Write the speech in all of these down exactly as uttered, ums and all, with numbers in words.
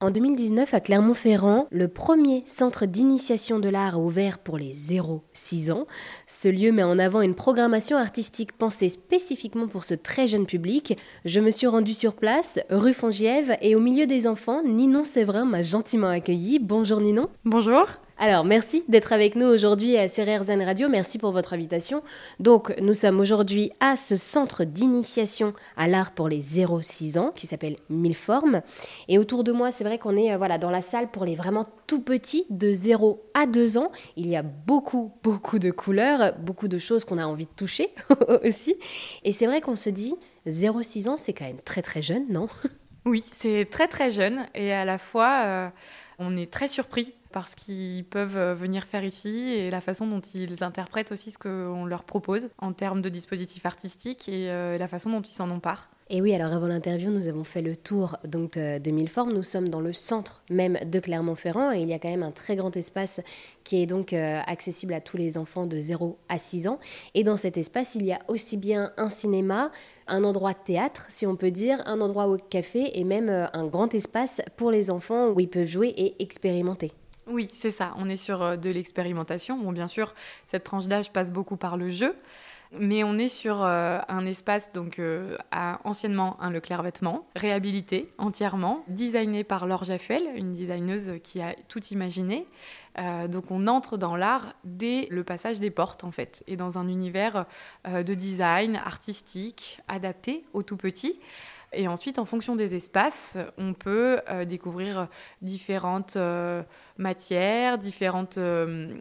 En deux mille dix-neuf, à Clermont-Ferrand, le premier centre d'initiation de l'art a ouvert pour les zéro à six ans. Ce lieu met en avant une programmation artistique pensée spécifiquement pour ce très jeune public. Je me suis rendue sur place, rue Fongiève, et au milieu des enfants, Ninon Séverin m'a gentiment accueillie. Bonjour Ninon. Bonjour. Alors, merci d'être avec nous aujourd'hui sur Air Zen Radio. Merci pour votre invitation. Donc, nous sommes aujourd'hui à ce centre d'initiation à l'art pour les zéro à six ans qui s'appelle Mille Formes. Et autour de moi, c'est vrai qu'on est euh, voilà, dans la salle pour les vraiment tout petits, de zéro à deux ans. Il y a beaucoup, beaucoup de couleurs, beaucoup de choses qu'on a envie de toucher aussi. Et c'est vrai qu'on se dit, zéro à six ans, c'est quand même très, très jeune, non? Oui, c'est très, très jeune. Et à la fois, euh, on est très surpris par ce qu'ils peuvent venir faire ici et la façon dont ils interprètent aussi ce qu'on leur propose en termes de dispositifs artistiques et euh, la façon dont ils s'en emparent. Et oui, alors avant l'interview, nous avons fait le tour donc, de Mille Formes. Nous sommes dans le centre même de Clermont-Ferrand et il y a quand même un très grand espace qui est donc euh, accessible à tous les enfants de zéro à six ans. Et dans cet espace, il y a aussi bien un cinéma, un endroit théâtre, si on peut dire, un endroit au café et même euh, un grand espace pour les enfants où ils peuvent jouer et expérimenter. Oui, c'est ça. On est sur de l'expérimentation. Bon, bien sûr, cette tranche d'âge passe beaucoup par le jeu, mais on est sur euh, un espace donc euh, à, anciennement un Leclerc vêtements, réhabilité entièrement, designé par Laure Jaffel, une designeuse qui a tout imaginé. Euh, donc on entre dans l'art dès le passage des portes en fait, et dans un univers euh, de design artistique adapté aux tout petits. Et ensuite, en fonction des espaces, on peut euh, découvrir différentes euh, matières, différentes euh,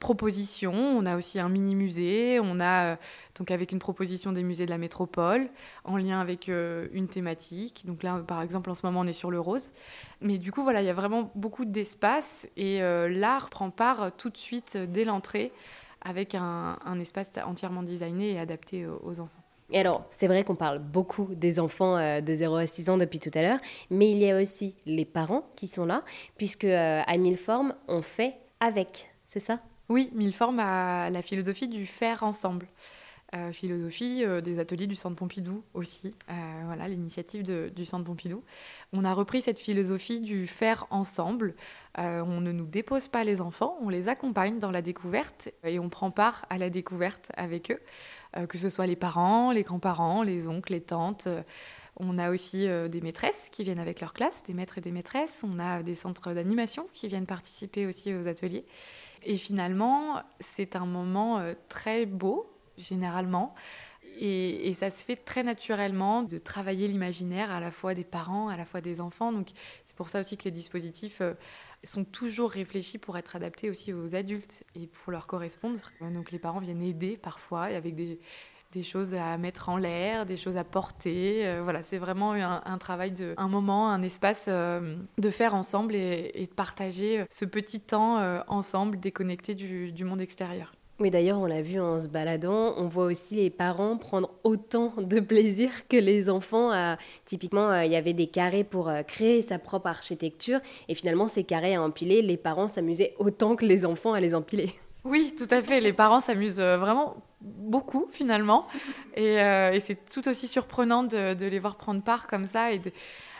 propositions. On a aussi un mini-musée, on a, euh, donc avec une proposition des musées de la métropole, en lien avec euh, une thématique. Donc là, par exemple, en ce moment, on est sur le rose. Mais du coup, voilà, il y a vraiment beaucoup d'espace et euh, l'art prend part tout de suite dès l'entrée avec un, un espace entièrement designé et adapté aux, aux enfants. Et alors, c'est vrai qu'on parle beaucoup des enfants de zéro à six ans depuis tout à l'heure, mais il y a aussi les parents qui sont là, puisque à Mille Formes, on fait avec, c'est ça? Oui, Mille Formes a la philosophie du faire ensemble, euh, philosophie euh, des ateliers du Centre Pompidou aussi, euh, voilà, l'initiative de, du Centre Pompidou. On a repris cette philosophie du faire ensemble. Euh, on ne nous dépose pas les enfants, on les accompagne dans la découverte et on prend part à la découverte avec eux, euh, que ce soit les parents, les grands-parents, les oncles, les tantes. Euh, on a aussi euh, des maîtresses qui viennent avec leur classe, des maîtres et des maîtresses. On a des centres d'animation qui viennent participer aussi aux ateliers. Et finalement, c'est un moment euh, très beau, généralement, Et, et ça se fait très naturellement de travailler l'imaginaire à la fois des parents, à la fois des enfants. Donc c'est pour ça aussi que les dispositifs sont toujours réfléchis pour être adaptés aussi aux adultes et pour leur correspondre. Donc les parents viennent aider parfois avec des, des choses à mettre en l'air, des choses à porter. Voilà, c'est vraiment un, un travail, de, un moment, un espace de faire ensemble et, et de partager ce petit temps ensemble déconnecté du, du monde extérieur. Oui, d'ailleurs, on l'a vu en se baladant, on voit aussi les parents prendre autant de plaisir que les enfants. Euh, typiquement, euh, il y avait des carrés pour euh, créer sa propre architecture. Et finalement, ces carrés à empiler, les parents s'amusaient autant que les enfants à les empiler. Oui, tout à fait. Les parents s'amusent vraiment beaucoup, finalement. Et, euh, et c'est tout aussi surprenant de, de les voir prendre part comme ça. Et de...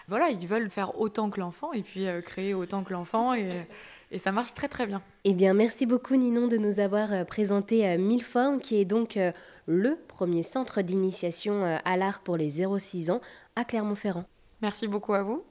Voilà, ils veulent faire autant que l'enfant et puis euh, créer autant que l'enfant et... Et ça marche très très bien. Eh bien, merci beaucoup Ninon de nous avoir présenté Mille Formes, qui est donc le premier centre d'initiation à l'art pour les zéro à six ans à Clermont-Ferrand. Merci beaucoup à vous.